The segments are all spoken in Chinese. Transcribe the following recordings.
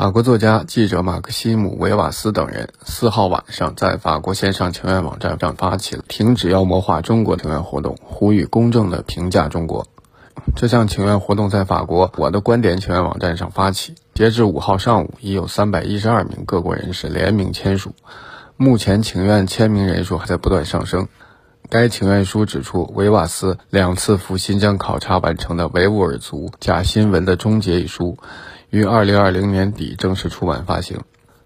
法国作家、记者马克西姆·维瓦斯等人4号晚上在法国线上请愿网站上发起了停止妖魔化中国请愿活动，呼吁公正地评价中国。这项请愿活动在法国我的观点请愿网站上发起，截至5号上午，已有312名各国人士联名签署，目前请愿签名人数还在不断上升。该请愿书指出，维瓦斯两次赴新疆考察完成的《维吾尔族假新闻的终结》一书，于2020年底正式出版发行。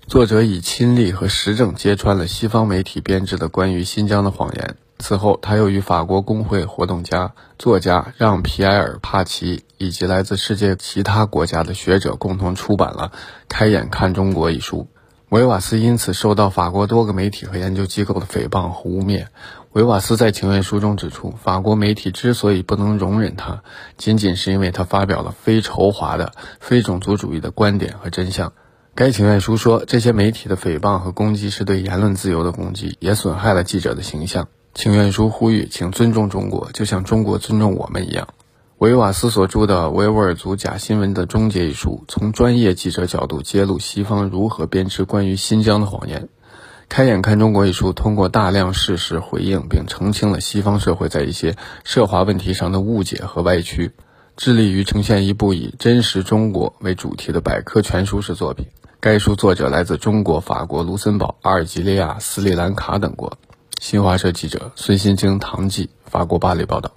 作者以亲历和实证揭穿了西方媒体编制的关于新疆的谎言。此后，他又与法国工会活动家、作家让·皮埃尔·帕奇以及来自世界其他国家的学者共同出版了《开眼看中国》一书。维瓦斯因此受到法国多个媒体和研究机构的诽谤和污蔑。维瓦斯在请愿书中指出，法国媒体之所以不能容忍他，仅仅是因为他发表了非仇华的、非种族主义的观点和真相。该请愿书说，这些媒体的诽谤和攻击是对言论自由的攻击，也损害了记者的形象。请愿书呼吁，请尊重中国，就像中国尊重我们一样。维瓦斯所著的《维吾尔族假新闻的终结》一书，从专业记者角度揭露西方如何编织关于新疆的谎言。《开眼看中国》一书通过大量事实回应并澄清了西方社会在一些涉华问题上的误解和歪曲，致力于呈现一部以真实中国为主题的百科全书式作品。该书作者来自中国、法国、卢森堡、阿尔及利亚、斯里兰卡等国。新华社记者孙新京、唐季，法国巴黎报道。